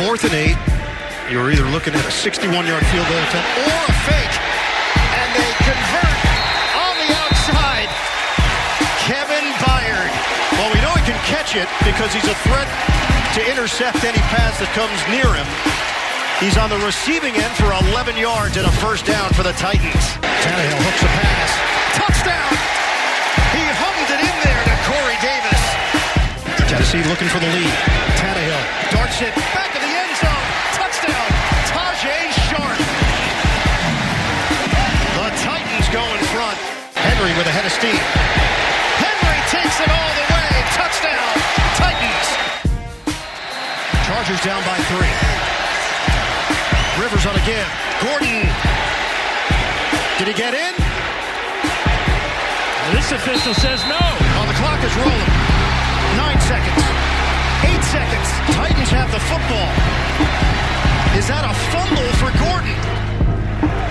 4th and 8. You were either looking at a 61-yard field goal attempt or a fake, and they convert on the outside. Kevin Byard. Well, we know he can catch it because he's a threat to intercept any pass that comes near him. He's on the receiving end for 11 yards and a first down for the Titans. Tannehill hooks a pass. Touchdown! He hummed it in there to Corey Davis. Tennessee looking for the lead. Tannehill darts it back in the end zone. Touchdown, Tajay Sharp. The Titans go in front. Henry with a head of steam. Henry takes it all the way. Touchdown, Titans. Chargers down by 3. Rivers on again. Gordon. Did he get in? This official says no. Well, the clock is rolling. 9 seconds. 8 seconds. Titans have the football. Is that a fumble for Gordon?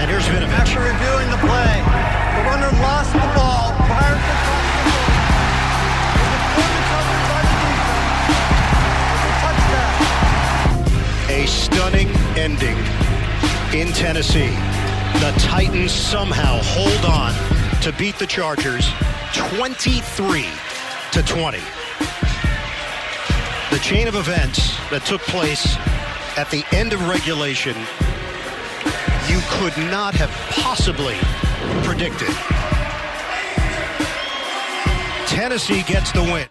And here's Vinovich. After reviewing the play, the runner lost the ball. Byard the touchdown. A stunning ending in Tennessee. The Titans somehow hold on to beat the Chargers 23-20. The chain of events that took place at the end of regulation, you could not have possibly predicted. Tennessee gets the win.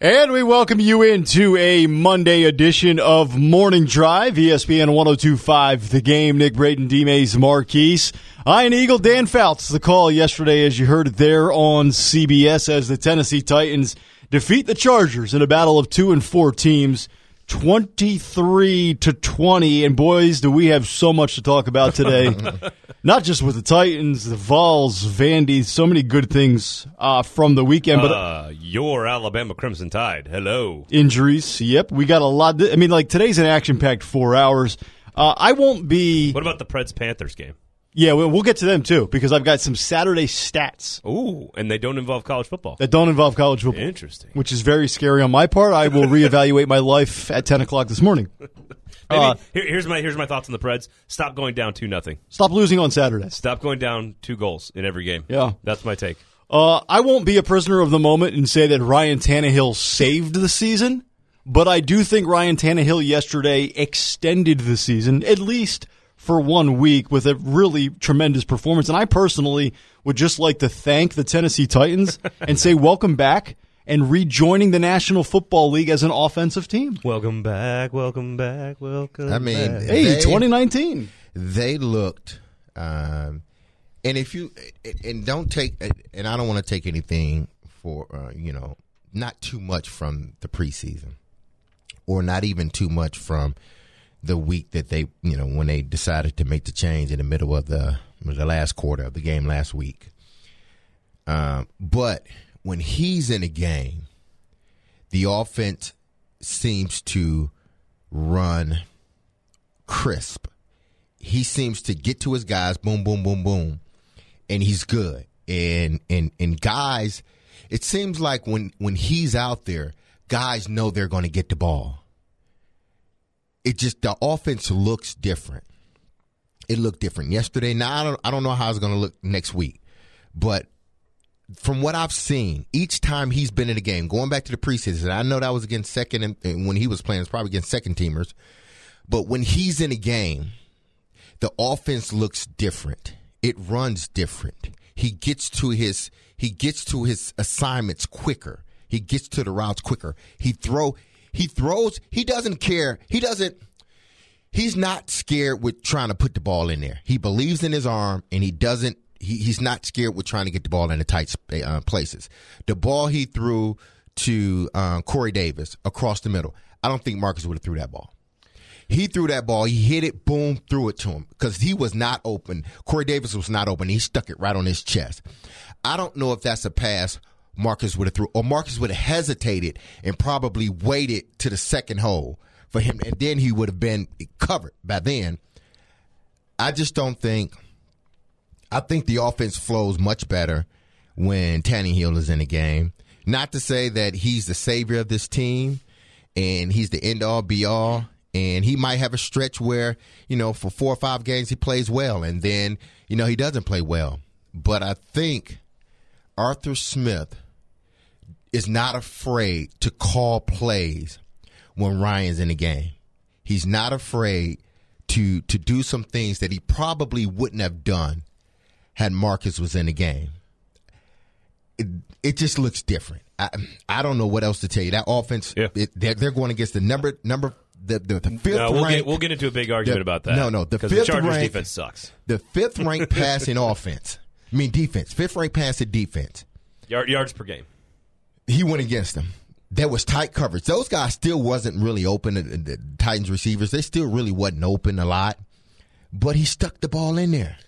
And we welcome you into a Monday edition of Morning Drive, ESPN 102.5, The Game. Nick Brayden, Dean Pees, Marquise. Ian Eagle, Dan Fouts, the call yesterday, as you heard there on CBS, as the Tennessee Titans defeat the Chargers in a battle of 2 and 4 teams, 23-20. And boys, do we have so much to talk about today. Not just with the Titans, the Vols, Vandy, so many good things from the weekend. But your Alabama Crimson Tide, hello. Injuries, yep. We got a lot. I mean, like, today's an action-packed 4 hours. I won't be... What about the Preds-Panthers game? Yeah, we'll get to them, too, because I've got some Saturday stats. Ooh, and they don't involve college football. That don't involve college football. Interesting. Which is very scary on my part. I will reevaluate my life at 10 o'clock this morning. Maybe, here's my thoughts on the Preds. Stop going down 2-0. Stop losing on Saturday. Stop going down 2 goals in every game. Yeah. That's my take. I won't be a prisoner of the moment and say that Ryan Tannehill saved the season, but I do think Ryan Tannehill yesterday extended the season, at least for 1 week, with a really tremendous performance. And I personally would just like to thank the Tennessee Titans and say welcome back and rejoining the National Football League as an offensive team. Welcome back, welcome back, welcome back. I mean, back. Hey, 2019. They looked, and if you, and don't take, and I don't want to take anything for, not too much from the preseason or not even too much from the week that they, when they decided to make the change in the middle of the last quarter of the game last week. But when he's in a game, the offense seems to run crisp. He seems to get to his guys, boom, boom, boom, boom, and he's good. And guys, it seems like when he's out there, guys know they're going to get the ball. It just, the offense looks different. It looked different yesterday. Now, I don't know how it's going to look next week, but from what I've seen, each time he's been in the game, going back to the preseason, I know that was against second, and when he was playing, it's probably against second teamers. But when he's in a game, the offense looks different. It runs different. He gets to his assignments quicker. He gets to the routes quicker. He throws. He doesn't care. He's not scared with trying to put the ball in there. He believes in his arm, and he doesn't. He's not scared with trying to get the ball in the tight places. The ball he threw to Corey Davis across the middle, I don't think Marcus would have threw that ball. He threw that ball. He hit it, boom, threw it to him because he was not open. Corey Davis was not open. He stuck it right on his chest. I don't know if that's a pass Marcus would have threw, or Marcus would have hesitated and probably waited to the second hole for him, and then he would have been covered by then. I just don't think... I think the offense flows much better when Tannehill is in the game. Not to say that he's the savior of this team, and he's the end-all, be-all. And he might have a stretch where, you know, for 4 or 5 games he plays well, and then, you know, he doesn't play well. But I think Arthur Smith is not afraid to call plays when Ryan's in the game. He's not afraid to do some things that he probably wouldn't have done had Marcus was in the game. It just looks different. I don't know what else to tell you. That offense, they're going against the number fifth. No, we'll get into a big argument about that. No, the fifth Chargers ranked defense sucks. The fifth ranked passing offense. I mean defense. Fifth ranked passing defense. Yards per game. He went against them. There was tight coverage. Those guys still wasn't really open. The Titans receivers, they still really wasn't open a lot. But he stuck the ball in there.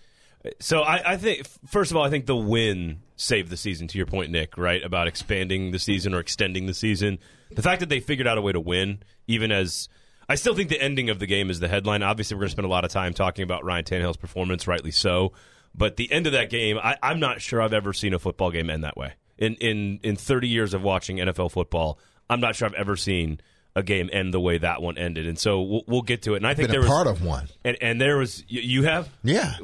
So I think, first of all, I think the win saved the season, to your point, Nick, right, about expanding the season or extending the season. The fact that they figured out a way to win, even as I still think the ending of the game is the headline. Obviously, we're going to spend a lot of time talking about Ryan Tannehill's performance, rightly so. But the end of that game, I'm not sure I've ever seen a football game end that way. In 30 years of watching NFL football, I'm not sure I've ever seen a game end the way that one ended, and so we'll get to it. And I think there was part of one, and there was you have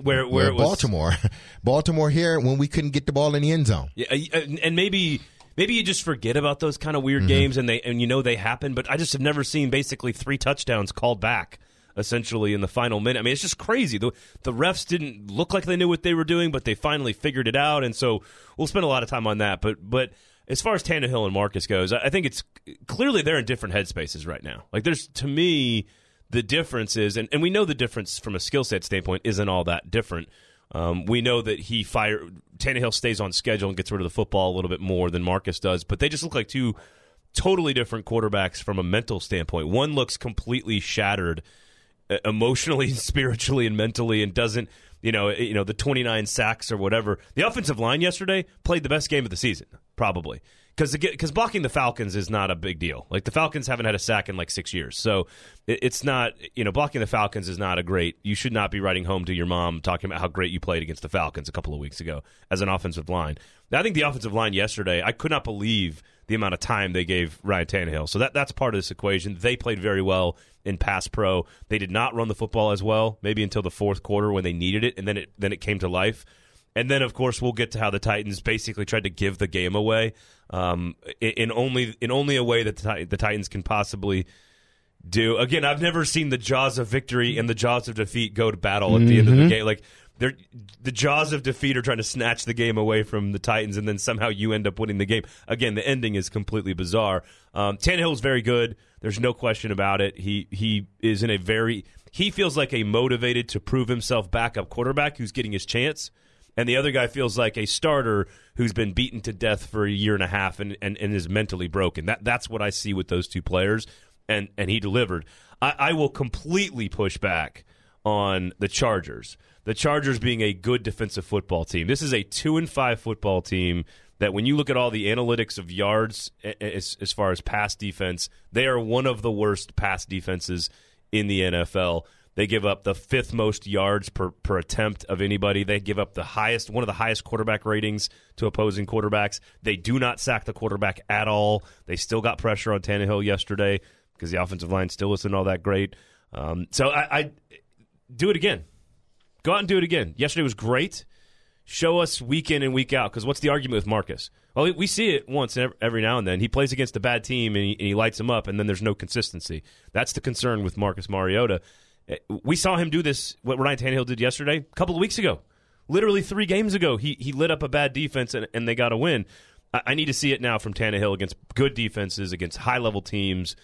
where it was Baltimore here when we couldn't get the ball in the end zone, and maybe you just forget about those kind of weird games, and they happen. But I just have never seen basically 3 touchdowns called back essentially in the final minute. I mean, it's just crazy. The refs didn't look like they knew what they were doing, but they finally figured it out, and so we'll spend a lot of time on that. But as far as Tannehill and Marcus goes, I think it's clearly they're in different headspaces right now. Like, there's, to me, the difference is, and we know the difference from a skill set standpoint isn't all that different. We know that Tannehill stays on schedule and gets rid of the football a little bit more than Marcus does, but they just look like 2 totally different quarterbacks from a mental standpoint. One looks completely shattered emotionally, spiritually, and mentally, and doesn't, you know, the 29 sacks or whatever. The offensive line yesterday played the best game of the season, probably, because blocking the Falcons is not a big deal. Like, the Falcons haven't had a sack in like 6 years, so it's not, you know, blocking the Falcons is not a great. You should not be writing home to your mom talking about how great you played against the Falcons a couple of weeks ago as an offensive line. Now, I think the offensive line yesterday, I could not believe the amount of time they gave Ryan Tannehill. So that's part of this equation. They played very well in pass pro. They did not run the football as well, maybe until the fourth quarter when they needed it, and then it came to life. And then, of course, we'll get to how the Titans basically tried to give the game away in only a way that the Titans can possibly do. Again, I've never seen the jaws of victory and the jaws of defeat go to battle at the end of the game. Like, the jaws of defeat are trying to snatch the game away from the Titans, and then somehow you end up winning the game. Again, the ending is completely bizarre. Tannehill's very good. There's no question about it. He is in a he feels like a motivated to prove himself backup quarterback who's getting his chance, and the other guy feels like a starter who's been beaten to death for a year and a half and is mentally broken. That's what I see with those 2 players, and he delivered. I will completely push back on the Chargers. The Chargers being a good defensive football team. This is a 2-5 football team that, when you look at all the analytics of yards as far as pass defense, they are one of the worst pass defenses in the NFL. They give up the 5th most yards per attempt of anybody. They give up one of the highest quarterback ratings to opposing quarterbacks. They do not sack the quarterback at all. They still got pressure on Tannehill yesterday because the offensive line still isn't all that great. So I do it again. Go out and do it again. Yesterday was great. Show us week in and week out, because what's the argument with Marcus? Well, we see it once every now and then. He plays against a bad team, and he lights him up, and then there's no consistency. That's the concern with Marcus Mariota. We saw him do this, what Ryan Tannehill did yesterday, a couple of weeks ago. Literally 3 games ago, he lit up a bad defense, and they got a win. I need to see it now from Tannehill against good defenses, against high-level teams,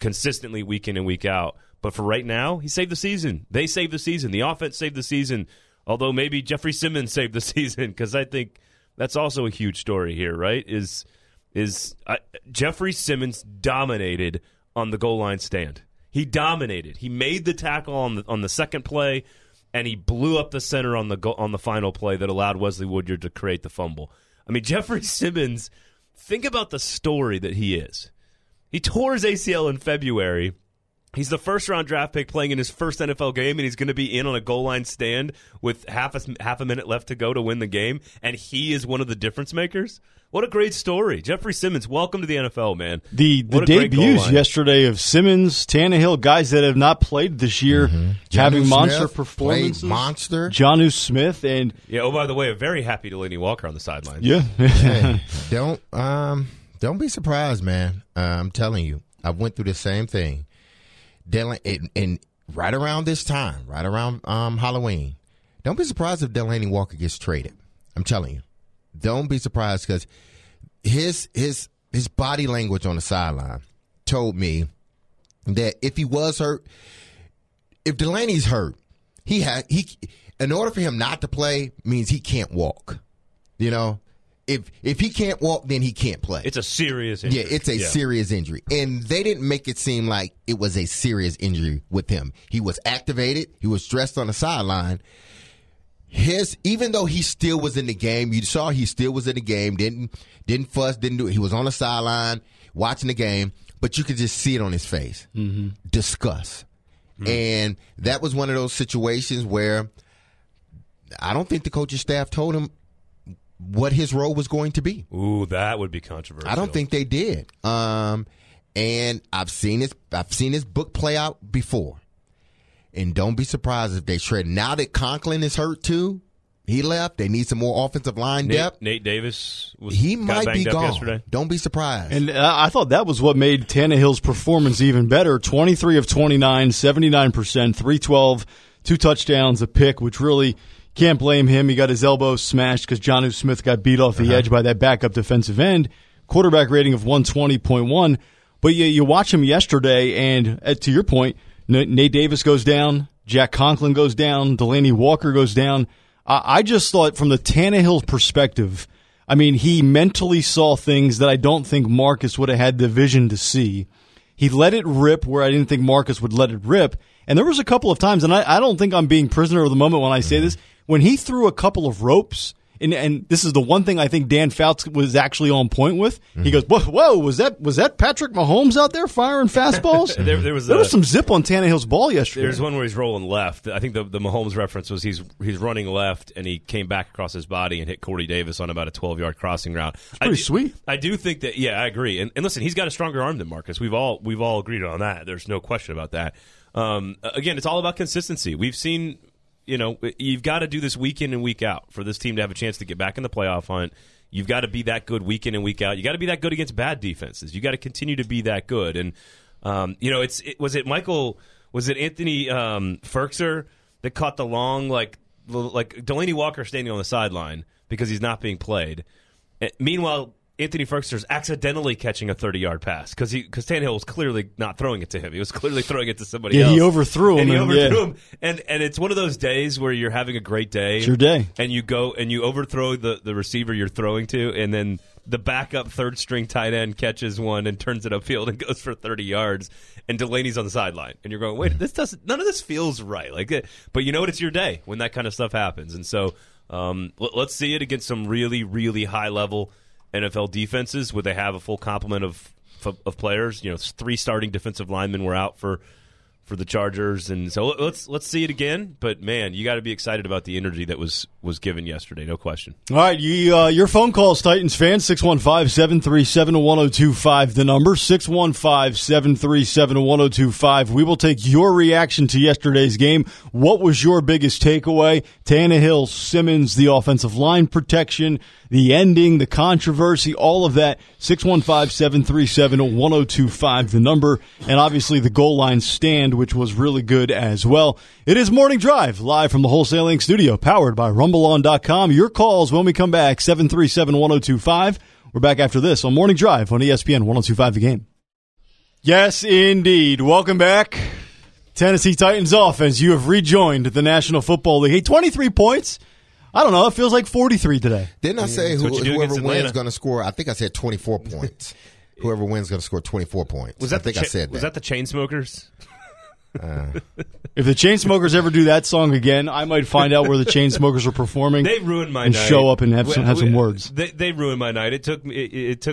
consistently week in and week out. But for right now, he saved the season. They saved the season. The offense saved the season, although maybe Jeffrey Simmons saved the season, because I think that's also a huge story here, right? Is Jeffrey Simmons dominated on the goal line stand. He dominated. He made the tackle on the second play, and he blew up the center on the final play that allowed Wesley Woodyard to create the fumble. I mean, Jeffrey Simmons, think about the story that he is. He tore his ACL in February. He's the first-round draft pick playing in his first NFL game, and he's going to be in on a goal-line stand with half a minute left to go to win the game, and he is one of the difference makers? What a great story. Jeffrey Simmons, welcome to the NFL, man. The debuts yesterday of Simmons, Tannehill, guys that have not played this year, having monster performances. Jonnu Smith. And oh, by the way, a very happy Delaney Walker on the sidelines. Yeah. Hey, don't be surprised, man. I'm telling you, I went through the same thing. And right around this time, right around Halloween, don't be surprised if Delaney Walker gets traded. I'm telling you. Don't be surprised, because his body language on the sideline told me that if he was hurt, if Delaney's hurt, he in order for him not to play means he can't walk. You know? If he can't walk, then he can't play. It's a serious injury. Yeah, it's a serious injury. And they didn't make it seem like it was a serious injury with him. He was activated. He was dressed on the sideline. Even though he still was in the game, you saw he still was in the game, didn't fuss, didn't do it. He was on the sideline watching the game, but you could just see it on his face. Mm-hmm. Disgust. Mm-hmm. And that was one of those situations where I don't think the coaching staff told him what his role was going to be. Ooh, that would be controversial. I don't think they did. And I've seen his book play out before. And don't be surprised if they shred. Now that Conklin is hurt too, he left. They need some more offensive line depth. Nate Davis might be gone. Yesterday. Don't be surprised. And I thought that was what made Tannehill's performance even better. 23 of 29, 79%, 312, 2 touchdowns, a pick, which really can't blame him. He got his elbow smashed because Jonnu Smith got beat off the edge by that backup defensive end. Quarterback rating of 120.1. But you watch him yesterday, and to your point, Nate Davis goes down, Jack Conklin goes down, Delaney Walker goes down. I just thought from the Tannehill perspective, I mean, he mentally saw things that I don't think Marcus would have had the vision to see. He let it rip where I didn't think Marcus would let it rip. And there was a couple of times, and I don't think I'm being prisoner of the moment when I say this, when he threw a couple of ropes, and this is the one thing I think Dan Fouts was actually on point with. He goes, whoa, was that Patrick Mahomes out there firing fastballs? there was some zip on Tannehill's ball yesterday. There's one where he's rolling left. I think the Mahomes reference was he's running left, and he came back across his body and hit Corey Davis on about a 12-yard crossing route. It's pretty sweet. I do think that, yeah, I agree. And listen, he's got a stronger arm than Marcus. We've all agreed on that. There's no question about that. Again, it's all about consistency. We've seen... You know, you've got to do this week in and week out for this team to have a chance to get back in the playoff hunt. You've got to be that good week in and week out. You got to be that good against bad defenses. You got to continue to be that good. And you know, was it Anthony Ferkser that caught the long like Delaney Walker standing on the sideline because he's not being played. And meanwhile, Anthony Ferkser's accidentally catching a 30-yard pass because Tannehill was clearly not throwing it to him. He was clearly throwing it to somebody else. He overthrew him. And it's one of those days where you're having a great day. It's your day. And you go and you overthrow the receiver you're throwing to, and then the backup third-string tight end catches one and turns it upfield and goes for 30 yards, and Delaney's on the sideline. And you're going, wait, none of this feels right. But you know what? It's your day when that kind of stuff happens. And so let's see it against some really, really high-level NFL defenses where they have a full complement of players. You know, 3 starting defensive linemen were out for the Chargers, and so let's see it again. But man, you got to be excited about the energy that was given yesterday, no question. All right, your phone calls, Titans fans, 615-737-1025. The number 615-737-1025. We will take your reaction to yesterday's game. What was your biggest takeaway? Tannehill, Simmons, the offensive line protection, the ending, the controversy, all of that. 615-737-1025. The number, and obviously the goal line stand, which was really good as well. It is Morning Drive, live from the Wholesaling Studio, powered by RumbleOn.com. Your calls when we come back, 737-1025. We're back after this on Morning Drive on ESPN 102.5 The Game. Yes, indeed. Welcome back. Tennessee Titans offense, you have rejoined the National Football League. Hey, 23 points. I don't know. It feels like 43 today. Didn't I say whoever wins is going to score? I think I said 24 points. Whoever wins is going to score 24 points. I was that the Chainsmokers? If the Chainsmokers ever do that song again, I might find out where the Chainsmokers are performing. They ruined my night. Show up and have some words. They ruined my night. It took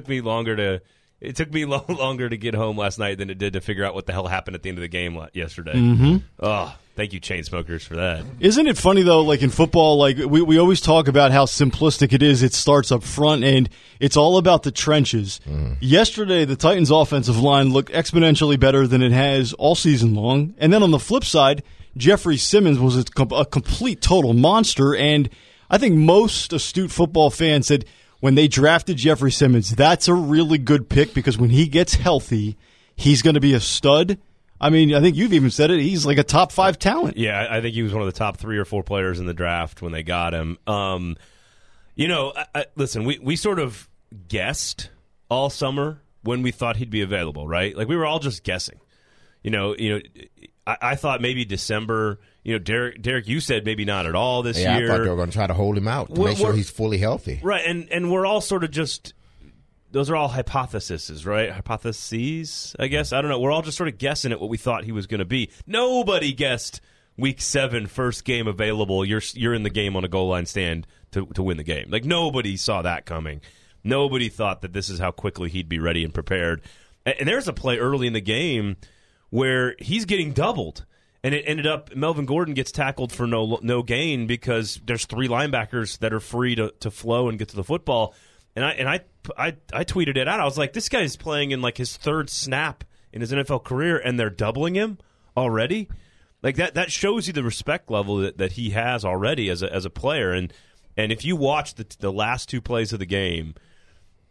me longer to get home last night than it did to figure out what the hell happened at the end of the game yesterday. Mm-hmm. Oh, Thank you, Chainsmokers, for that. Isn't it funny, though, like in football, like we always talk about how simplistic it is. It starts up front, and it's all about the trenches. Mm. Yesterday, the Titans' offensive line looked exponentially better than it has all season long. And then on the flip side, Jeffrey Simmons was a complete, total monster. And I think most astute football fans said when they drafted Jeffrey Simmons, that's a really good pick because when he gets healthy, he's going to be a stud. I mean, I think you've even said it. He's like a top 5 talent. Yeah, I think he was one of the top 3 or 4 players in the draft when they got him. Listen, we sort of guessed all summer when we thought he'd be available, right? Like we were all just guessing. I thought maybe December. Derek, you said maybe not at all this year. I thought they were going to try to hold him out to make sure he's fully healthy. Right, and we're all sort of just. Those are all hypotheses, right? Hypotheses, I guess. I don't know. We're all just sort of guessing at what we thought he was going to be. Nobody guessed week 7, first game available. You're in the game on a goal line stand to win the game. Like, nobody saw that coming. Nobody thought that this is how quickly he'd be ready and prepared. And there's a play early in the game where he's getting doubled. And it ended up Melvin Gordon gets tackled for no gain because there's 3 linebackers that are free to flow and get to the football. And I tweeted it out. I was like, this guy is playing in like his 3rd snap in his NFL career, and they're doubling him already. Like that shows you the respect level that he has already as a player. And if you watch the last 2 plays of the game,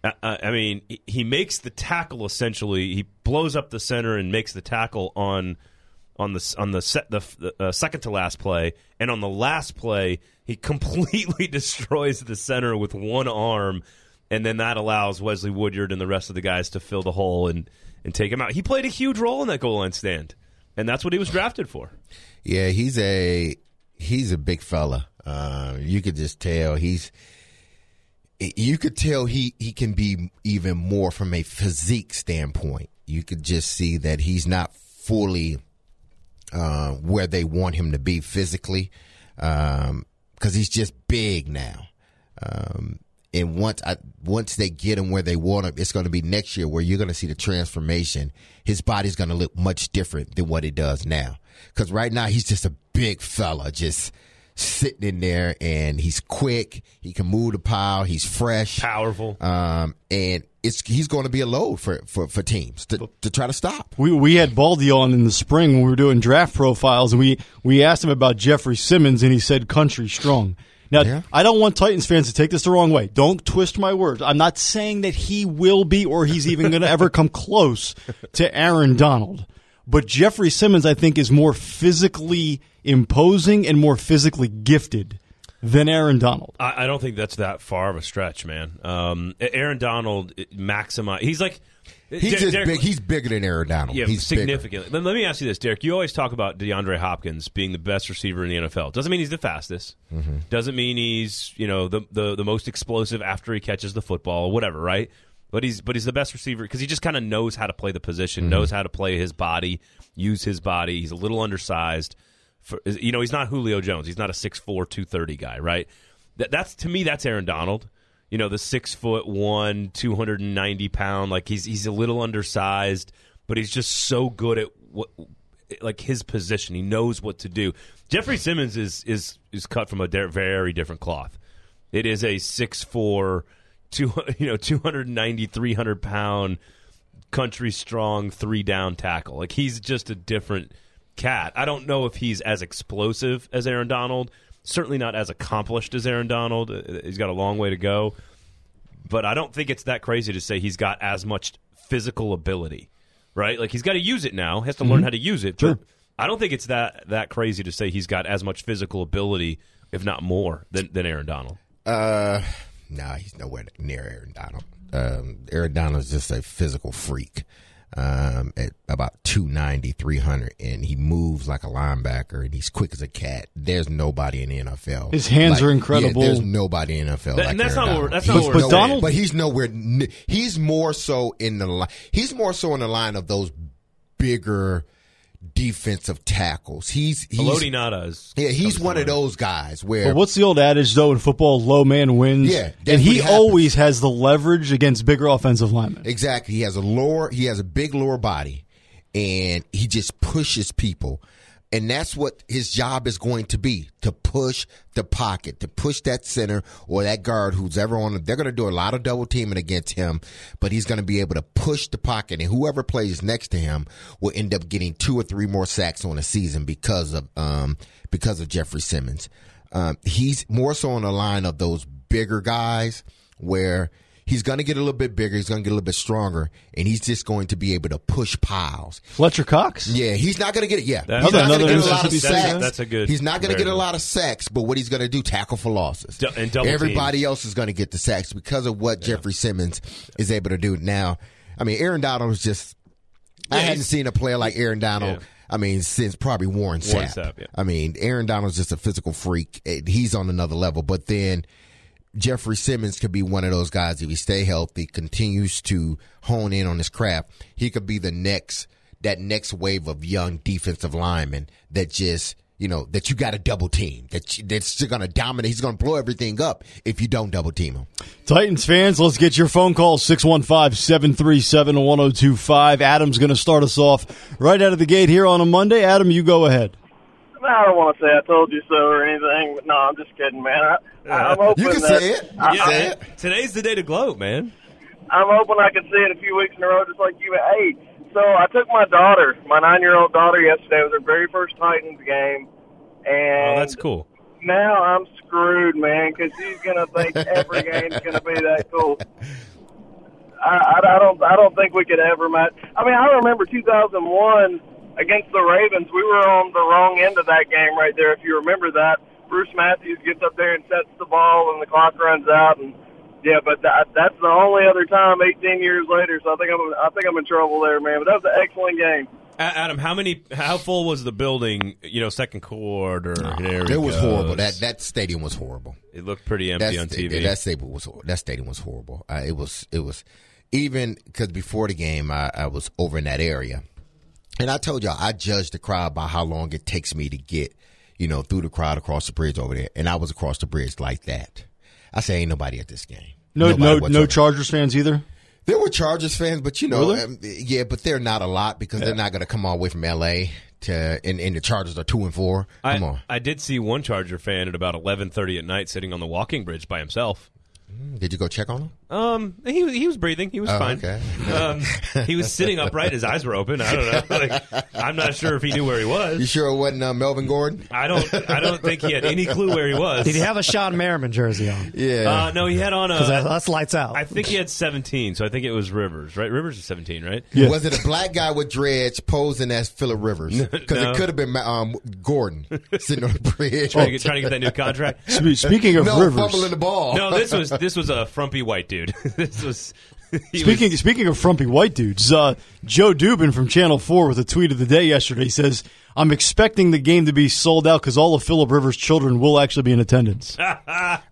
I mean, he makes the tackle essentially. He blows up the center and makes the tackle on the second to last play, and on the last play, he completely destroys the center with one arm. And then that allows Wesley Woodyard and the rest of the guys to fill the hole and take him out. He played a huge role in that goal line stand, and that's what he was drafted for. Yeah, he's a big fella. You could just tell he can be even more from a physique standpoint. You could just see that he's not fully where they want him to be physically because he's just big now. And once they get him where they want him, it's going to be next year where you're going to see the transformation. His body's going to look much different than what it does now. Because right now he's just a big fella just sitting in there, and he's quick. He can move the pile. He's fresh. Powerful. And he's going to be a load for teams to try to stop. We had Baldy on in the spring when we were doing draft profiles, and we asked him about Jeffrey Simmons, and he said country strong. Now, yeah. I don't want Titans fans to take this the wrong way. Don't twist my words. I'm not saying that he will be or he's even going to ever come close to Aaron Donald. But Jeffrey Simmons, I think, is more physically imposing and more physically gifted than Aaron Donald. I don't think that's that far of a stretch, man. Aaron Donald, he's like... Derek, big. He's bigger than Aaron Donald. Yeah, he's significantly. Let me ask you this, Derek. You always talk about DeAndre Hopkins being the best receiver in the NFL. Doesn't mean he's the fastest. Mm-hmm. Doesn't mean he's the most explosive after he catches the football or whatever, right? But he's the best receiver because he just kind of knows how to play the position, mm-hmm. knows how to play his body, use his body. He's a little undersized. He's not Julio Jones. He's not a 6'4", 230 guy, right? That's Aaron Donald. The 6'1", 290-pound, like he's a little undersized, but he's just so good at his position. He knows what to do. Jeffrey Simmons is cut from a very different cloth. It is a 6'4", 290, 300-pound, country strong, 3-down tackle. Like he's just a different cat. I don't know if he's as explosive as Aaron Donald. Certainly not as accomplished as Aaron Donald. He's got a long way to go. But I don't think it's that crazy to say he's got as much physical ability, right? Like, he's got to use it now. He has to learn how to use it. Sure. But I don't think it's that crazy to say he's got as much physical ability, if not more, than Aaron Donald. No, he's nowhere near Aaron Donald. Aaron Donald's just a physical freak. At about 290, 300, and he moves like a linebacker, and he's quick as a cat. There's nobody in the NFL. His hands are incredible. Yeah, there's nobody in the NFL. That's not what we're saying. But he's nowhere. He's more so in the line. He's more so in the line of those bigger defensive tackles. He's Elodi Nada. Yeah, he's one of those guys where. But what's the old adage though in football? Low man wins. Yeah, and he always has the leverage against bigger offensive linemen. Exactly. He has a big lower body, and he just pushes people. And that's what his job is going to be, to push the pocket, to push that center or that guard who's ever on him. They're going to do a lot of double teaming against him, but he's going to be able to push the pocket. And whoever plays next to him will end up getting 2 or 3 more sacks on a season because of Jeffrey Simmons. He's more so on the line of those bigger guys where he's going to get a little bit bigger. He's going to get a little bit stronger, and he's just going to be able to push piles. Fletcher Cox? Yeah, he's not going to get it. Yeah, he's not going to get a lot of sacks. That's a good. He's not going to get a lot of sacks, but what he's going to do, tackle for losses. And everybody else is going to get the sacks because of what Jeffrey Simmons is able to do. Now, I mean, Aaron Donald was just – I hadn't seen a player like Aaron Donald – I mean, since probably Warren Sapp. Yeah. I mean, Aaron Donald's just a physical freak. He's on another level. But then Jeffrey Simmons could be one of those guys, if he stay healthy, continues to hone in on his craft, he could be the next wave of young defensive linemen that just, you know, that you got to double team, that's still going to dominate. He's going to blow everything up if you don't double team him. Titans fans, let's get your phone call, 615-737-1025. Adam's going to start us off right out of the gate here on a Monday. Adam, you go ahead. I don't want to say I told you so or anything, but no, I'm just kidding, man. I'm hoping you can that, say it. You can say it. Today's the day to gloat, man. I'm hoping I can see it a few weeks in a row, just like you at 8. So I took my 9-year-old daughter yesterday. It was her very first Titans game. And that's cool. Now I'm screwed, man, because she's going to think every game's going to be that cool. I don't think we could ever match. I mean, I remember 2001 against the Ravens. We were on the wrong end of that game right there, if you remember that. Bruce Matthews gets up there and sets the ball, and the clock runs out, and yeah, but that's the only other time 18 years later, so I think I'm in trouble there, man. But that was an excellent game. Adam, how full was the building, you know, second quarter? It was horrible. That stadium was horrible. It looked pretty empty on TV. That stadium was horrible. It was even because before the game, I was over in that area. And I told y'all, I judge the crowd by how long it takes me to get, you know, through the crowd across the bridge over there. And I was across the bridge like that. I say, ain't nobody at this game. No Chargers fans either? There were Chargers fans, but, you know, really? Yeah, but they're not a lot because they're not going to come all the way from L.A. And the Chargers are 2-4. Come on. I did see one Charger fan at about 11:30 at night sitting on the walking bridge by himself. Did you go check on him? He was breathing. He was fine. Okay. He was sitting upright. His eyes were open. I don't know. I'm not sure if he knew where he was. You sure it wasn't Melvin Gordon? I don't think he had any clue where he was. Did he have a Sean Merriman jersey on? Yeah. No, he had on a. Because that's lights out. I think he had 17, so I think it was Rivers, right? Rivers is 17, right? Yeah. Was it a black guy with dreads posing as Phillip Rivers? Because no. It could have been Gordon sitting on the bridge trying to get that new contract. Speaking of Rivers, fumbling the ball. No, this was a frumpy white dude. This was, speaking of frumpy white dudes, Joe Dubin from Channel 4 with a tweet of the day yesterday says, "I'm expecting the game to be sold out because all of Phillip Rivers' children will actually be in attendance."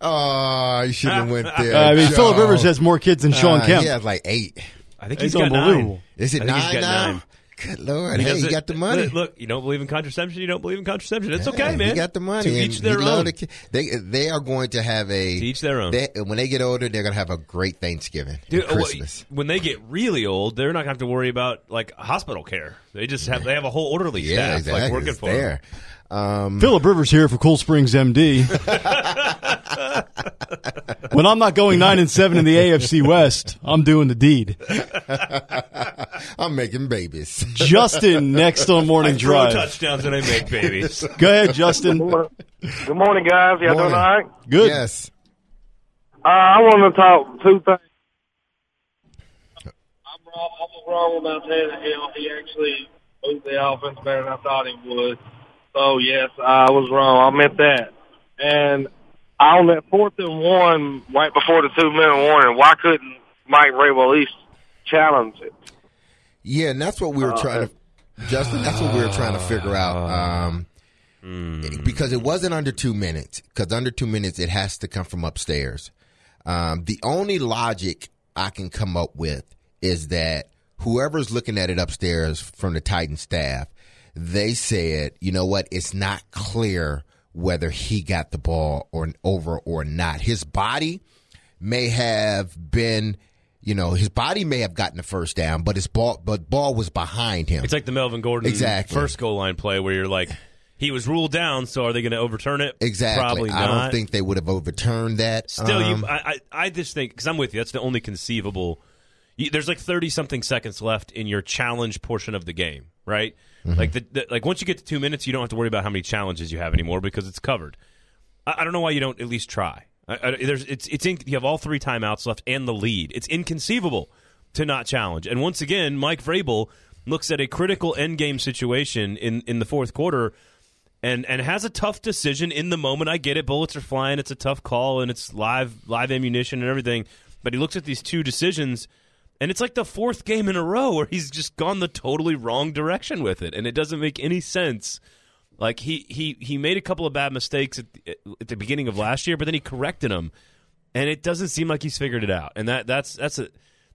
Oh, you should have went there. I mean, Joe. Phillip Rivers has more kids than Sean Kemp. He has like 8. I think he's got 9. Is it 9 now? Good Lord. Hey, you got the money. Look, you don't believe in contraception. It's okay, man. You got the money. To each their own. They are going to have a... To each their own. When they get older, they're going to have a great Thanksgiving and Christmas. When they get really old, they're not going to have to worry about, like, hospital care. They have a whole orderly staff like working for them. Phillip Rivers here for Cool Springs, MD. When I'm not going 9-7 in the AFC West, I'm doing the deed. I'm making babies. Justin, next on Morning Drive. I throw touchdowns and I make babies. Go ahead, Justin. Good morning, guys. Y'all doing all right? Good. Yes. I want to talk two things. I'm wrong about Tannehill. He actually moved the offense better than I thought he would. So, yes, I was wrong. I meant that. And on that 4th and 1 right before the 2-minute warning, why couldn't Mike Vrabel at least challenge it? Yeah, and that's what we were trying to – Justin, that's what we were trying to figure out. Because it wasn't under 2 minutes. Because under 2 minutes, it has to come from upstairs. The only logic I can come up with is that whoever's looking at it upstairs from the Titans staff, they said, you know what, it's not clear whether he got the ball or not. His body may have been You know, his body may have gotten the first down, but ball was behind him. It's like the Melvin Gordon first goal line play where you're like, he was ruled down, so are they going to overturn it? Exactly. Probably not. I don't think they would have overturned that. Still, I just think, because I'm with you, that's the only conceivable. There's like 30-something seconds left in your challenge portion of the game, right? Mm-hmm. Like like once you get to 2 minutes, you don't have to worry about how many challenges you have anymore because it's covered. I don't know why you don't at least try. You have all three timeouts left and the lead. It's inconceivable to not challenge. And once again, Mike Vrabel looks at a critical endgame situation in the fourth quarter and has a tough decision in the moment. I get it. Bullets are flying. It's a tough call, and it's live ammunition and everything. But he looks at these two decisions, and it's like the fourth game in a row where he's just gone the totally wrong direction with it, and it doesn't make any sense. Like, he made a couple of bad mistakes at the beginning of last year, but then he corrected them, and it doesn't seem like he's figured it out. And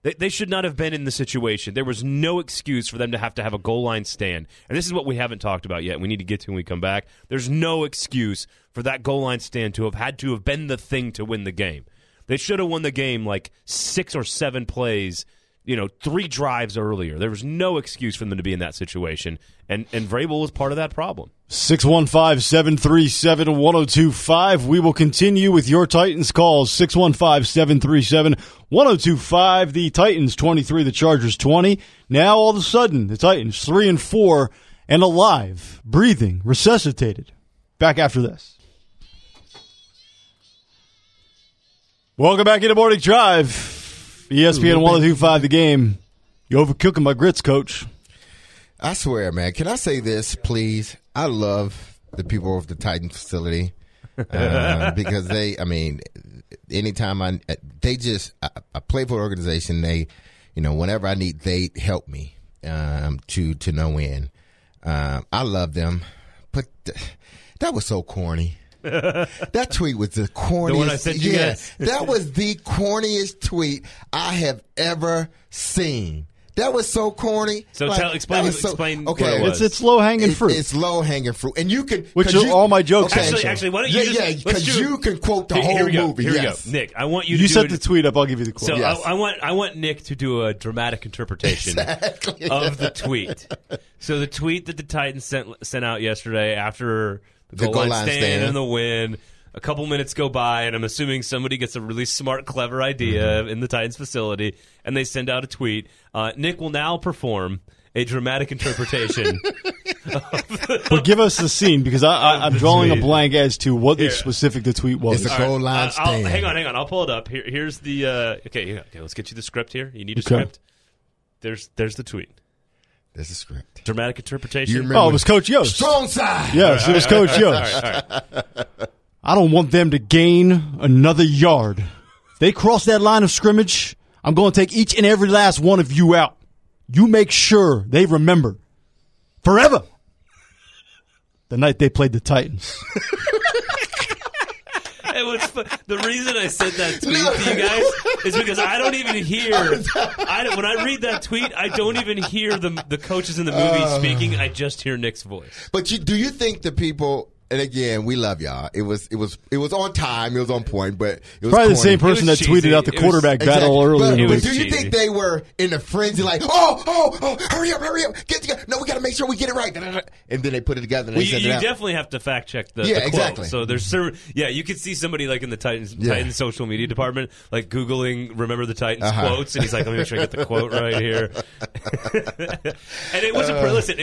they should not have been in the situation. There was no excuse for them to have a goal line stand. And this is what we haven't talked about yet. We need to get to when we come back. There's no excuse for that goal line stand to have had to have been the thing to win the game. They should have won the game like 6 or 7 plays, 3 drives earlier. There was no excuse for them to be in that situation, and Vrabel was part of that problem. 615-737-1025. We will continue with your Titans calls. 615-737-1025. The Titans 23, the Chargers 20. Now all of a sudden, the Titans 3-4 and alive, breathing, resuscitated. Back after this. Welcome back into Morning Drive. ESPN 102.5 The Game. You're overcooking my grits, Coach. I swear, man. Can I say this, please? I love the people of the Titan facility because anytime I play for an organization, they, whenever I need, they help me to no end. I love them, but that was so corny. That tweet was the corniest. The one I sent you guys. That was the corniest tweet I have ever seen. That was so corny. So explain. Okay, what it was. It's low hanging fruit. It's low hanging fruit, and you can all my jokes. Okay. Actually, why don't you because you can quote the whole movie. Here we go, Nick. I want you. You set the tweet up. I'll give you the quote. So yes. I want Nick to do a dramatic interpretation of the tweet. So the tweet that the Titans sent out yesterday after. The goal line stand in the win. A couple minutes go by, and I'm assuming somebody gets a really smart, clever idea in the Titans facility, and they send out a tweet. Nick will now perform a dramatic interpretation. But give us the scene, because I'm drawing a blank as to what the specific the tweet was. It's the goal line stand. Hang on. I'll pull it up. Here's the okay, let's get you the script here. You need a script. There's the tweet. There's a script. Dramatic interpretation. Oh, it was Coach Yost. Strong side. Yes, right, it was Coach Yost. All right. I don't want them to gain another yard. If they cross that line of scrimmage, I'm going to take each and every last one of you out. You make sure they remember forever the night they played the Titans. The reason I said that tweet to you guys is because I don't even hear. When I read that tweet, I don't even hear the coaches in the movie speaking. I just hear Nick's voice. But do you think the people? And again, we love y'all. It was on time. It was on point. But it was probably corny. The same person that cheesy. Tweeted out the quarterback battle earlier. But do you think they were in a frenzy like, oh, hurry up, get together? No, we got to make sure we get it right. And then they put it together. And they you definitely have to fact check the quote. Exactly. So there's you could see somebody like in the Titans social media department like googling "Remember the Titans" quotes, and he's like, let me make sure I get the quote right here. And it was appropriate. No,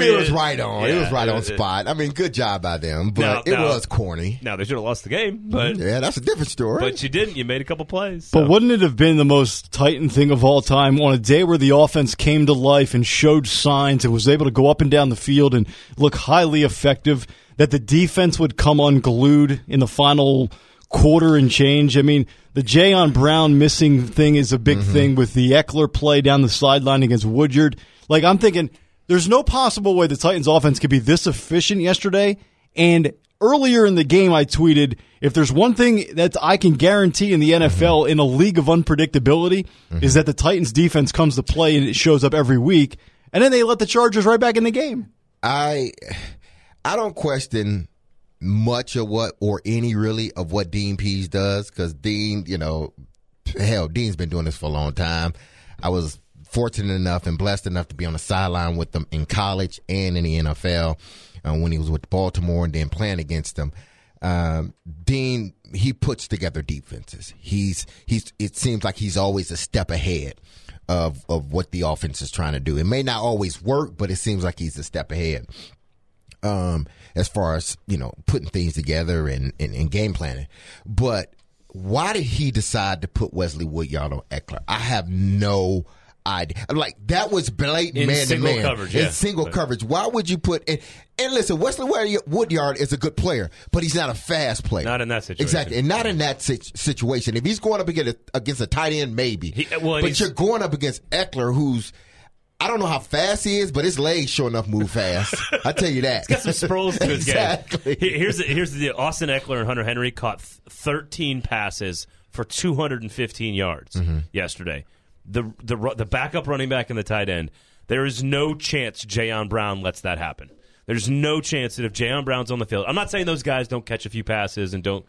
it was right on. Yeah, it was right on spot. Good job. Them, but it was corny. Now they should have lost the game, but that's a different story. But you didn't. You made a couple plays. So. But wouldn't it have been the most Titan thing of all time on a day where the offense came to life and showed signs and was able to go up and down the field and look highly effective? That the defense would come unglued in the final quarter and change. The Jayon Brown missing thing is a big thing with the Ekeler play down the sideline against Woodyard. Like I'm thinking, there's no possible way the Titans offense could be this efficient yesterday. And earlier in the game, I tweeted, if there's one thing that I can guarantee in the NFL in a league of unpredictability is that the Titans defense comes to play and it shows up every week. And then they let the Chargers right back in the game. I don't question much of what Dean Pees does because Dean, hell, Dean's been doing this for a long time. I was fortunate enough and blessed enough to be on the sideline with them in college and in the NFL when he was with Baltimore and then playing against them. Dean, he puts together defenses. He's it seems like he's always a step ahead of what the offense is trying to do. It may not always work, but it seems like he's a step ahead as far as, you know, putting things together and game planning. But why did he decide to put Wesley Woodyard on Ekeler? I have no idea. Like, that was blatant man-to-man. In single coverage. Why would you put in? And listen, Wesley Woodyard is a good player, but he's not a fast player. Not in that situation. Exactly, and not in that situation. If he's going up against a tight end, maybe. But you're going up against Ekeler, who's, I don't know how fast he is, but his legs sure enough move fast. I tell you that. He's got some sprawls to his exactly. game. Here's the deal. Austin Ekeler and Hunter Henry caught 13 passes for 215 yards yesterday. The backup running back and the tight end, there is no chance Jayon Brown lets that happen. There's no chance that if Jayon Brown's on the field, I'm not saying those guys don't catch a few passes and don't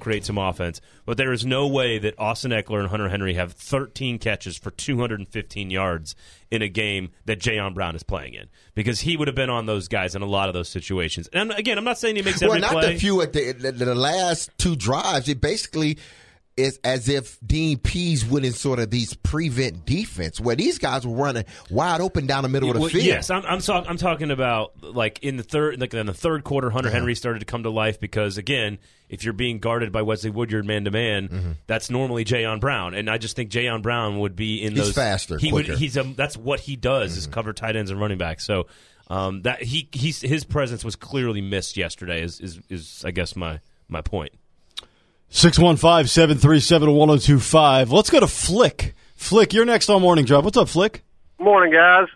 create some offense, but there is no way that Austin Ekeler and Hunter Henry have 13 catches for 215 yards in a game that Jayon Brown is playing in, because he would have been on those guys in a lot of those situations. And again, I'm not saying he makes every play. Well, not the few at the last two drives. It basically is as if Dean Pees would in sort of these prevent defense where these guys were running wide open down the middle of the field. Yes, I'm talking about like in the third quarter, Hunter Henry started to come to life because again, if you're being guarded by Wesley Woodyard man-to-man, that's normally Jayon Brown. And I just think Jayon Brown would be in those. He's faster, quicker. That's what he does is cover tight ends and running backs. So that his presence was clearly missed yesterday is I guess my point. 615-737-1025. Let's go to Flick. Flick, you're next on Morning Drive. What's up, Flick? Morning, guys.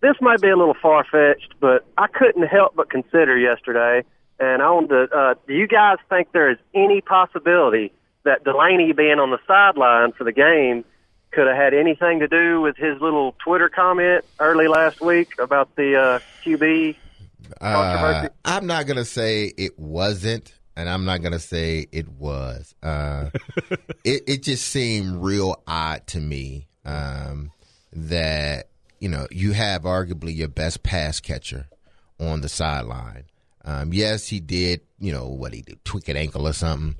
This might be a little far-fetched, but I couldn't help but consider yesterday, and I wanted to, do you guys think there is any possibility that Delaney being on the sideline for the game could have had anything to do with his little Twitter comment early last week about the QB controversy? I'm not going to say it wasn't. And I'm not going to say it was. It just seemed real odd to me that, you know, you have arguably your best pass catcher on the sideline. Yes, he did, you know, tweak an ankle or something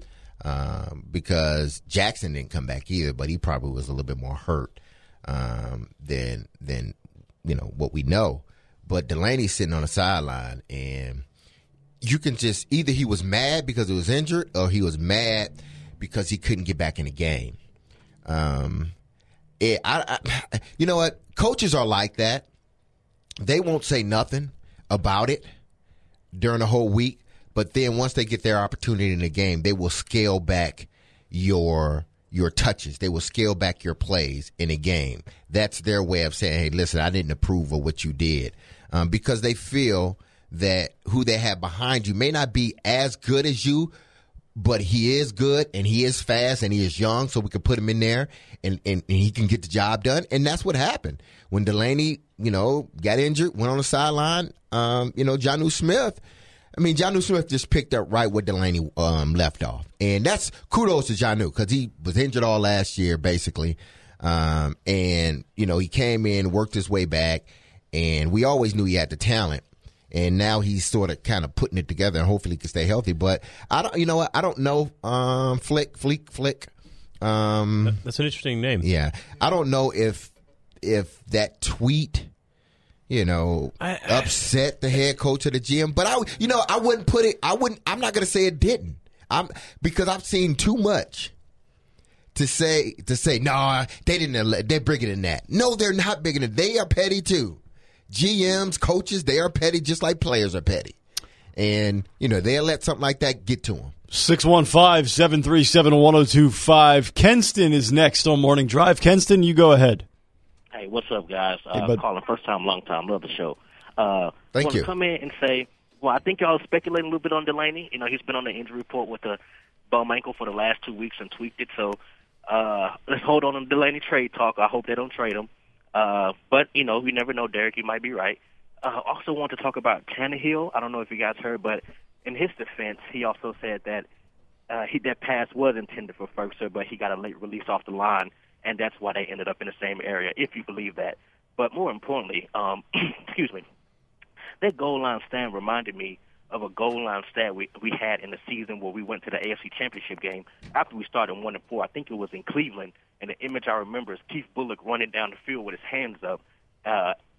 because Jackson didn't come back either, but he probably was a little bit more hurt than, you know, what we know. But Delaney's sitting on the sideline and you can just either he was mad because he was injured or he was mad because he couldn't get back in the game. You know what? Coaches are like that. They won't say nothing about it during the whole week, but then once they get their opportunity in the game, they will scale back your touches. They will scale back your plays in a game. That's their way of saying, hey, listen, I didn't approve of what you did because they feel – that who they have behind you may not be as good as you, but he is good and he is fast and he is young, so we can put him in there and he can get the job done. And that's what happened. When Delaney, you know, got injured, went on the sideline, you know, Jonnu Smith just picked up right where Delaney left off. And that's kudos to Jonnu because he was injured all last year basically. And, you know, he came in, worked his way back, and we always knew he had the talent. And now he's sort of kind of putting it together, and hopefully he can stay healthy. But I don't know. Flick. That's an interesting name. Yeah, I don't know if that tweet, you know, upset the head coach of the GM. But I wouldn't put it. I'm not going to say it didn't. Because I've seen too much to say no, they didn't. They're bigger than that. No, they're not bigger than. They are petty too. GMs, coaches, they are petty just like players are petty. And, you know, they'll let something like that get to them. 615-737-1025. Kenston is next on Morning Drive. Kenston, you go ahead. Hey, what's up, guys? Hey, calling first time, long time. Love the show. Thank you. I want to come in and say, well, I think y'all speculating a little bit on Delaney. You know, he's been on the injury report with a bum ankle for the last 2 weeks and tweaked it. So let's hold on to Delaney trade talk. I hope they don't trade him. But, you know, we never know, Derek. You might be right. I also want to talk about Tannehill. I don't know if you guys heard, but in his defense, he also said that that pass was intended for Ferguson, but he got a late release off the line, and that's why they ended up in the same area, if you believe that. But more importantly, excuse me, that goal line stand reminded me of a goal line stand we had in the season where we went to the AFC Championship game after we started 1-4. I think it was in Cleveland, and the image I remember is Keith Bullock running down the field with his hands up,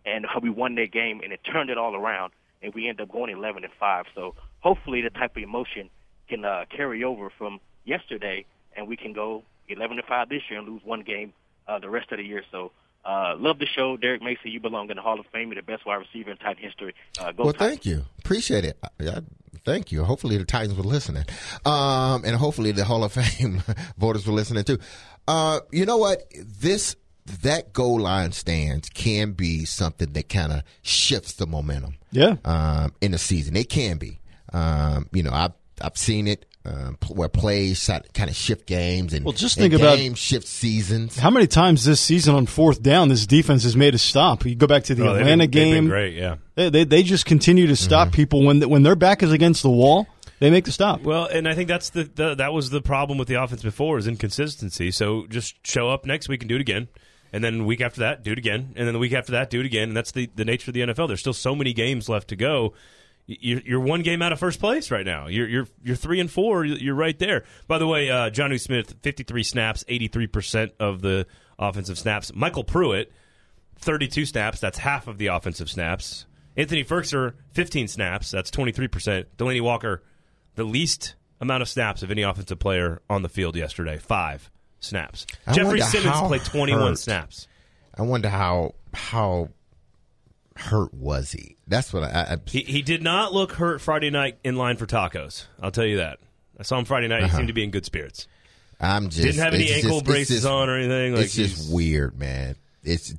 and we won that game, and it turned it all around, and we ended up going 11-5. So hopefully the type of emotion can carry over from yesterday, and we can go 11-5 this year and lose one game the rest of the year. So love the show. Derek Mason, you belong in the Hall of Fame. You're the best wide receiver in Titan history. Well, Titans. Thank you. Appreciate it. Thank you. Hopefully the Titans were listening. And hopefully the Hall of Fame voters were listening, too. You know what? That goal line stands can be something that kind of shifts the momentum. Yeah. In the season. It can be. You know, I've seen it where plays kind of shift games and, well, just think about games shift seasons. How many times this season on fourth down this defense has made a stop? You go back to the Atlanta game. They've been great, yeah. They just continue to stop people when their back is against the wall. They make the stop. Well, and I think that's that was the problem with the offense before, is inconsistency. So just show up next week and do it again. And then the week after that, do it again. And then the week after that, do it again. And that's the nature of the NFL. There's still so many games left to go. You're one game out of first place right now. You're 3-4. You're right there. By the way, Jonnu Smith, 53 snaps, 83% of the offensive snaps. Michael Pruitt, 32 snaps. That's half of the offensive snaps. Anthony Firkser, 15 snaps. That's 23%. Delaney Walker, the least amount of snaps of any offensive player on the field yesterday, 5 snaps. Jeffrey Simmons played 21 snaps. I wonder how hurt was he? That's what he did not look hurt Friday night in line for tacos. I'll tell you that. I saw him Friday night. He seemed to be in good spirits. Didn't have any ankle braces on or anything. Like, it's just weird, man. It's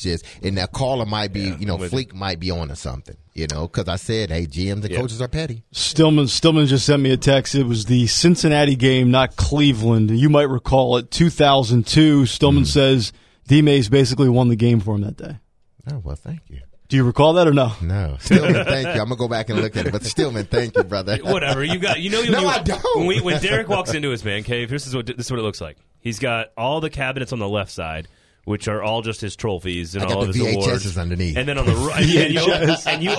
just, and that caller might be, Fleek might be on to something, because I said, hey, GMs and coaches are petty. Stillman just sent me a text. It was the Cincinnati game, not Cleveland. You might recall it, 2002. Stillman says D-Mays basically won the game for him that day. Oh, well, thank you. Do you recall that or no? No. Stillman, thank you. I'm going to go back and look at it. But Stillman, thank you, brother. Whatever. No, I don't. When Derek walks into his man cave, this is what it looks like. He's got all the cabinets on the left side, which are all just his trophies and all of his VHS's awards underneath. And then on the right, you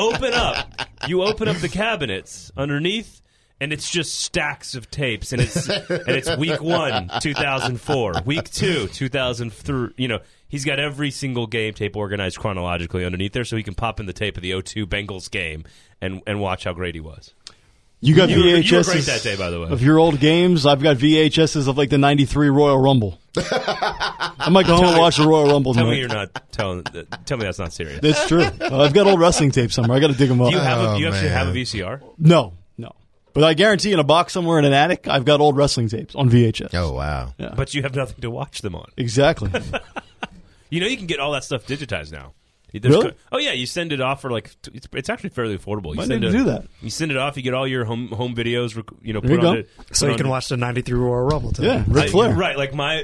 open up the cabinets underneath, and it's just stacks of tapes, and it's week 1, 2004, week 2, 2003. He's got every single game tape organized chronologically underneath there, so he can pop in the tape of the 0-2 Bengals game and watch how great he was. You got VHSs were great that day, by the way. Of your old games. I've got VHSs of like the 93 Royal Rumble. I might go home and watch the Royal Rumble tonight. Tell me that's not serious. That's true. I've got old wrestling tape somewhere. I got to dig them up. Do you actually have a VCR? No. But I guarantee in a box somewhere in an attic, I've got old wrestling tapes on VHS. Oh, wow. Yeah. But you have nothing to watch them on. Exactly. You can get all that stuff digitized now. Really? Oh yeah, you send it off for it's actually fairly affordable. You send it, do that. You send it off. You get all your home videos. You can watch the 93 Royal Rumble. Yeah, Ric Flair. Right, like my,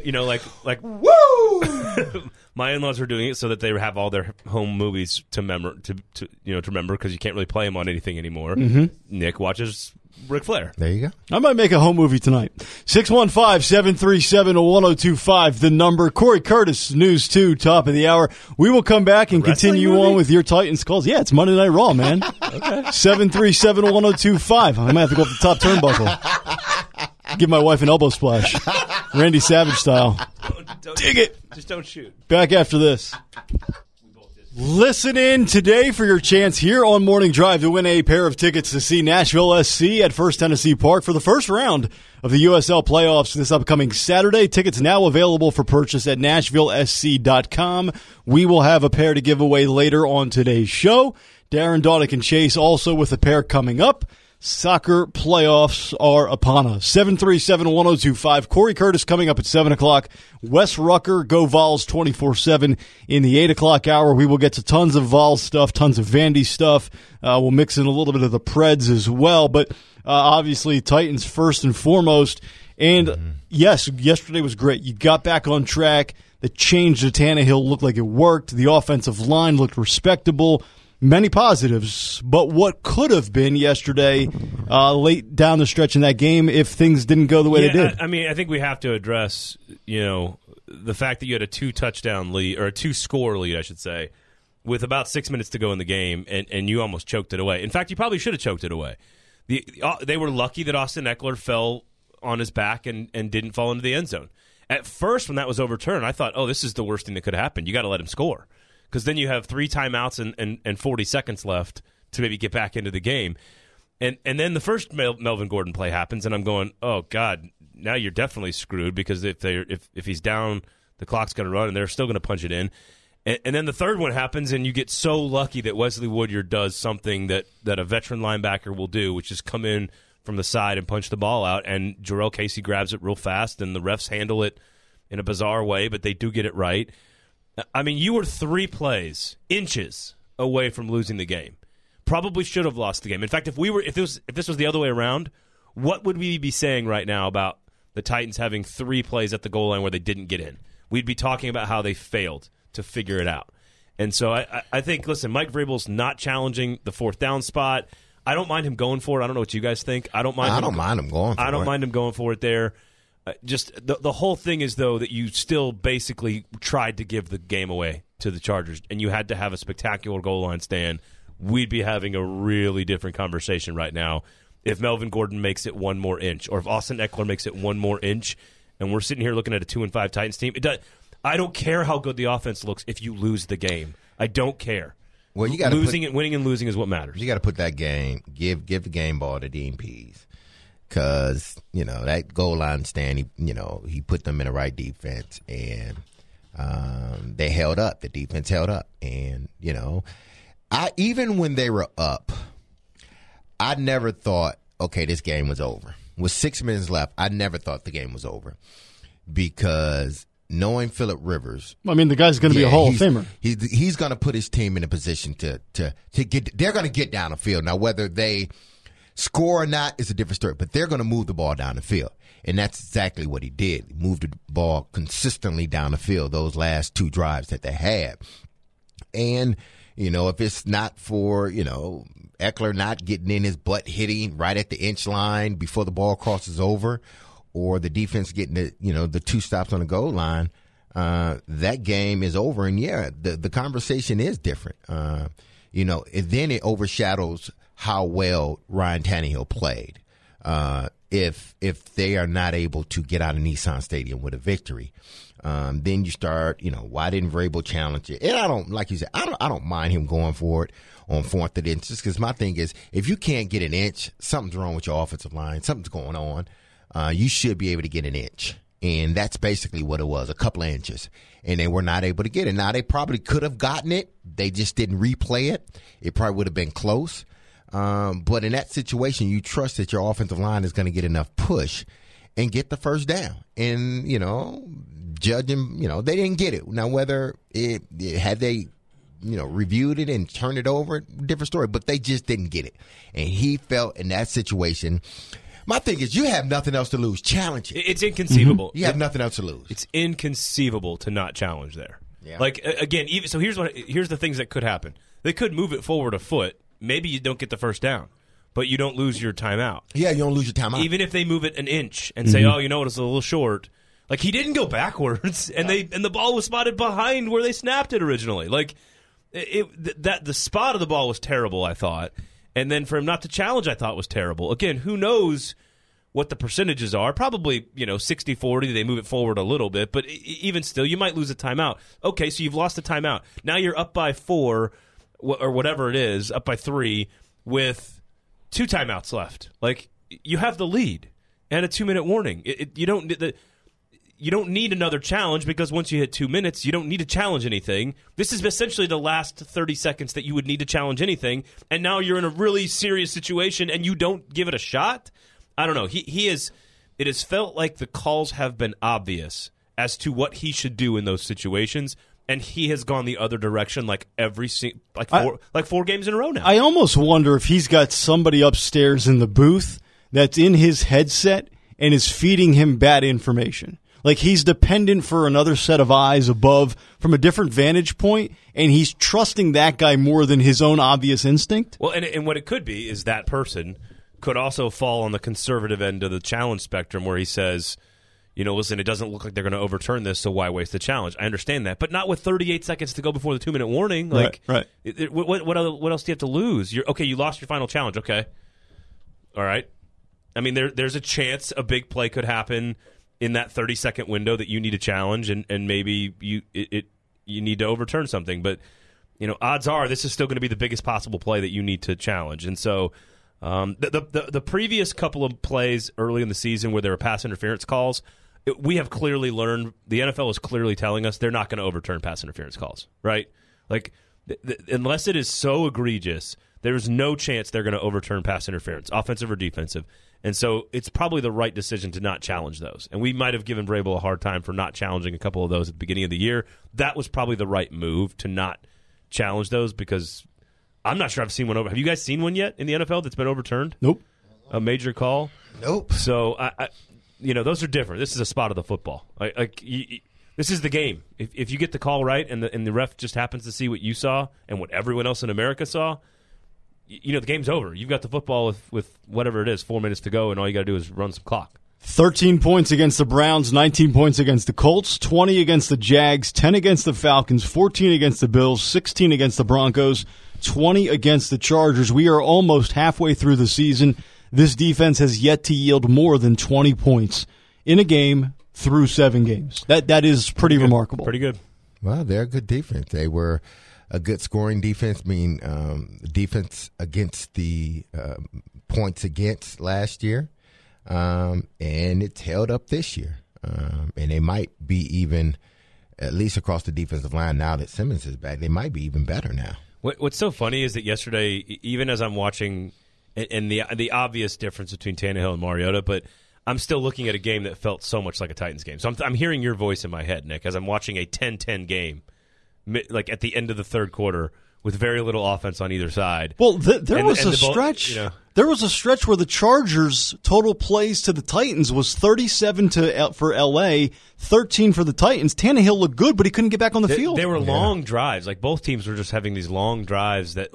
woo. My in-laws were doing it so that they have all their home movies to remember because you can't really play them on anything anymore. Mm-hmm. Nick watches Ric Flair. There you go. I might make a home movie tonight. 615-737-1025, the number. Corey Curtis, News 2, top of the hour. We will come back and continue on with your Titans calls. Yeah, it's Monday Night Raw, man. Okay. 737-1025. I'm going to have to go up the top turnbuckle. Give my wife an elbow splash. Randy Savage style. Dig it. Just don't shoot. Back after this. Listen in today for your chance here on Morning Drive to win a pair of tickets to see Nashville SC at First Tennessee Park for the first round of the USL playoffs this upcoming Saturday. Tickets now available for purchase at NashvilleSC.com. We will have a pair to give away later on today's show. Darren, Donick, and Chase also with a pair coming up. Soccer playoffs are upon us. 737-1025. Corey Curtis coming up at 7 o'clock. Wes Rucker, Go Vols 24/7 in the 8 o'clock hour. We will get to tons of Vols stuff, tons of Vandy stuff. We'll mix in a little bit of the Preds as well. But obviously Titans first and foremost. And yes, yesterday was great. You got back on track. The change to Tannehill looked like it worked. The offensive line looked respectable. many positives, but what could have been yesterday late down the stretch in that game if things didn't go the way they did? I mean, I think we have to address, you know, the fact that you had a two-touchdown lead, or a two-score lead, I should say, with about 6 minutes to go in the game, and you almost choked it away. In fact, you probably should have choked it away. They were lucky that Austin Ekeler fell on his back and didn't fall into the end zone. At first, when that was overturned, I thought, oh, this is the worst thing that could happen. You got to let him score. Because then you have three timeouts and 40 seconds left to maybe get back into the game. And then the first Melvin Gordon play happens, and I'm going, oh, God, now you're definitely screwed, because if he's down, the clock's going to run, and they're still going to punch it in. And then the third one happens, and you get so lucky that Wesley Woodyard does something that a veteran linebacker will do, which is come in from the side and punch the ball out, and Jarrell Casey grabs it real fast, and the refs handle it in a bizarre way, but they do get it right. I mean, you were three plays, inches away from losing the game. Probably should have lost the game. In fact, if this was the other way around, what would we be saying right now about the Titans having three plays at the goal line where they didn't get in? We'd be talking about how they failed to figure it out. And so I think, listen, Mike Vrabel's not challenging the fourth down spot. I don't mind him going for it. I don't know what you guys think. I don't mind him going for it there. Just the whole thing is, though, that you still basically tried to give the game away to the Chargers, and you had to have a spectacular goal line stand. We'd be having a really different conversation right now if Melvin Gordon makes it one more inch, or if Austin Ekeler makes it one more inch, and we're sitting here looking at a 2-5 Titans team. I don't care how good the offense looks if you lose the game. I don't care. Well, you got winning and losing is what matters. You got to put that game, give the game ball to Dean Pees. Because, you know, that goal line stand, he put them in the right defense, and they held up. The defense held up. And, even when they were up, I never thought, okay, this game was over. With 6 minutes left, I never thought the game was over, because knowing Phillip Rivers, I mean, the guy's going to be a Hall of Famer. He's going to put his team in a position to get. They're going to get down the field. Now, whether they score or not is a different story, but they're going to move the ball down the field, and that's exactly what he did. He moved the ball consistently down the field those last two drives that they had. And, if it's not for, Ekeler not getting in his butt hitting right at the inch line before the ball crosses over, or the defense getting the two stops on the goal line, that game is over. And, yeah, the conversation is different. And then it overshadows how well Ryan Tannehill played if they are not able to get out of Nissan Stadium with a victory. Then you start, why didn't Vrabel challenge it? And I don't, like you said, I don't mind him going for it on fourth and inch, just because my thing is, if you can't get an inch, something's wrong with your offensive line. Something's going on. You should be able to get an inch. And that's basically what it was, a couple of inches. And they were not able to get it. Now, they probably could have gotten it. They just didn't replay it. It probably would have been close. But in that situation, you trust that your offensive line is going to get enough push and get the first down. And, judging, they didn't get it. Now, whether it had they, reviewed it and turned it over, different story. But they just didn't get it. And he felt in that situation, my thing is, you have nothing else to lose. Challenge it. It's inconceivable. Mm-hmm. You have nothing else to lose. It's inconceivable to not challenge there. Yeah. Like, again, even so, here's the things that could happen. They could move it forward a foot. Maybe you don't get the first down, but you don't lose your timeout. Yeah, you don't lose your timeout. Even if they move it an inch and say, it's a little short. Like, he didn't go backwards, and the ball was spotted behind where they snapped it originally. Like, the spot of the ball was terrible, I thought. And then for him not to challenge, I thought was terrible. Again, who knows what the percentages are? Probably, 60-40, they move it forward a little bit. But even still, you might lose a timeout. Okay, so you've lost a timeout. Now you're up by 4 or whatever it is, up by 3 with 2 timeouts left. Like, you have the lead and a 2-minute warning. You don't need another challenge, because once you hit 2 minutes, you don't need to challenge anything. This is essentially the last 30 seconds that you would need to challenge anything, and now you're in a really serious situation and you don't give it a shot? I don't know. It has felt like the calls have been obvious as to what he should do in those situations. And he has gone the other direction, like four games in a row now. I almost wonder if he's got somebody upstairs in the booth that's in his headset and is feeding him bad information. Like, he's dependent for another set of eyes above from a different vantage point, and he's trusting that guy more than his own obvious instinct. Well, and what it could be is that person could also fall on the conservative end of the challenge spectrum where he says, you know, listen, it doesn't look like they're going to overturn this, so why waste the challenge? I understand that, but not with 38 seconds to go before the 2-minute warning. Like, right. What else do you have to lose? You lost your final challenge. Okay. All right. I mean, there's a chance a big play could happen in that 30-second window that you need a challenge, and maybe you need to overturn something. But, you know, odds are this is still going to be the biggest possible play that you need to challenge. And so the previous couple of plays early in the season where there were pass interference calls, we have clearly learned, the NFL is clearly telling us they're not going to overturn pass interference calls, right? Like, unless it is so egregious, there's no chance they're going to overturn pass interference, offensive or defensive. And so it's probably the right decision to not challenge those. And we might have given Vrabel a hard time for not challenging a couple of those at the beginning of the year. That was probably the right move to not challenge those, because I'm not sure I've seen one over. Have you guys seen one yet in the NFL that's been overturned? Nope. A major call? Nope. So, I those are different. This is a spot of the football. This is the game. If you get the call right and the ref just happens to see what you saw and what everyone else in America saw, you know, the game's over. You've got the football with whatever it is, 4 minutes to go, and all you got to do is run some clock. 13 points against the Browns, 19 points against the Colts, 20 against the Jags, 10 against the Falcons, 14 against the Bills, 16 against the Broncos, 20 against the Chargers. We are almost halfway through the season. This defense has yet to yield more than 20 points in a game through 7 games. That is pretty remarkable. Pretty good. Well, they're a good defense. They were a good scoring defense, defense against the points against last year, and it's held up this year. And they might be even, at least across the defensive line now that Simmons is back, they might be even better now. What's so funny is that yesterday, even as I'm watching, and the obvious difference between Tannehill and Mariota, but I'm still looking at a game that felt so much like a Titans game. So I'm hearing your voice in my head, Nick, as I'm watching a 10-10 game. Like at the end of the third quarter with very little offense on either side. Well, there was a stretch. You know. There was a stretch where the Chargers' total plays to the Titans was 37 for L.A., 13 for the Titans. Tannehill looked good, but he couldn't get back on the field. They were long drives. Like, both teams were just having these long drives that,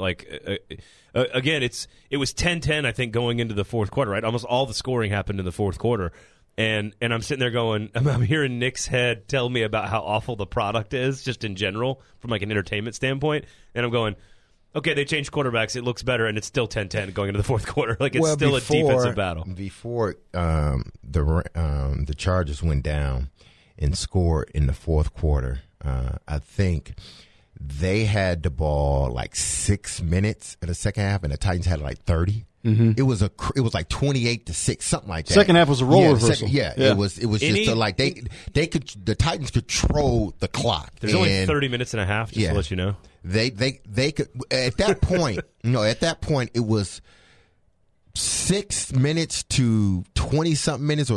again, it was 10-10, I think, going into the fourth quarter, right? Almost all the scoring happened in the fourth quarter. And I'm sitting there going, I'm hearing Nick's head tell me about how awful the product is, just in general, from like an entertainment standpoint. And I'm going, okay, they changed quarterbacks. It looks better, and it's still 10-10 going into the fourth quarter. Like, it's still a defensive battle. Before the Chargers went down and scored in the fourth quarter, I think they had the ball like 6 minutes in the second half, and the Titans had like 30. Mm-hmm. It was like 28-6, something like that. Second half was a role reversal. The Titans controlled the clock. There's only 30 minutes and a half, just to let you know. They could at that point. At that point it was 6 minutes to 20-something minutes, or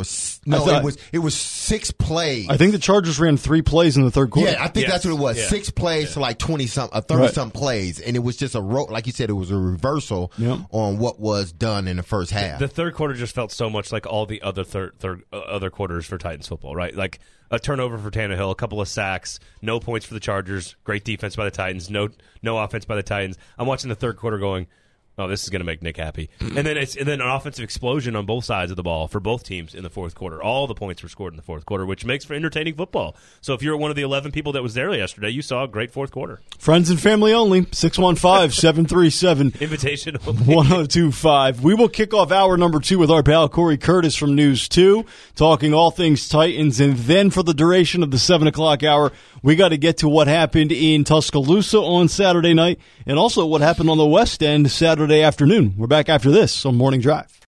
it was 6 plays. I think the Chargers ran 3 plays in the third quarter. Yeah, I think that's what it was. Yeah. 6 plays to like 20-something, 30-something plays, and it was just like you said, it was a reversal on what was done in the first half. The third quarter just felt so much like all the other other quarters for Titans football, right? Like a turnover for Tannehill, a couple of sacks, no points for the Chargers, great defense by the Titans, no offense by the Titans. I'm watching the third quarter going, oh, this is going to make Nick happy. And then an offensive explosion on both sides of the ball for both teams in the fourth quarter. All the points were scored in the fourth quarter, which makes for entertaining football. So if you're one of the 11 people that was there yesterday, you saw a great fourth quarter. Friends and family only, 615-737. Invitational. 102.5. We will kick off hour number 2 with our pal Corey Curtis from News 2, talking all things Titans. And then for the duration of the 7 o'clock hour, we got to get to what happened in Tuscaloosa on Saturday night, and also what happened on the West End Saturday afternoon. We're back after this on Morning Drive.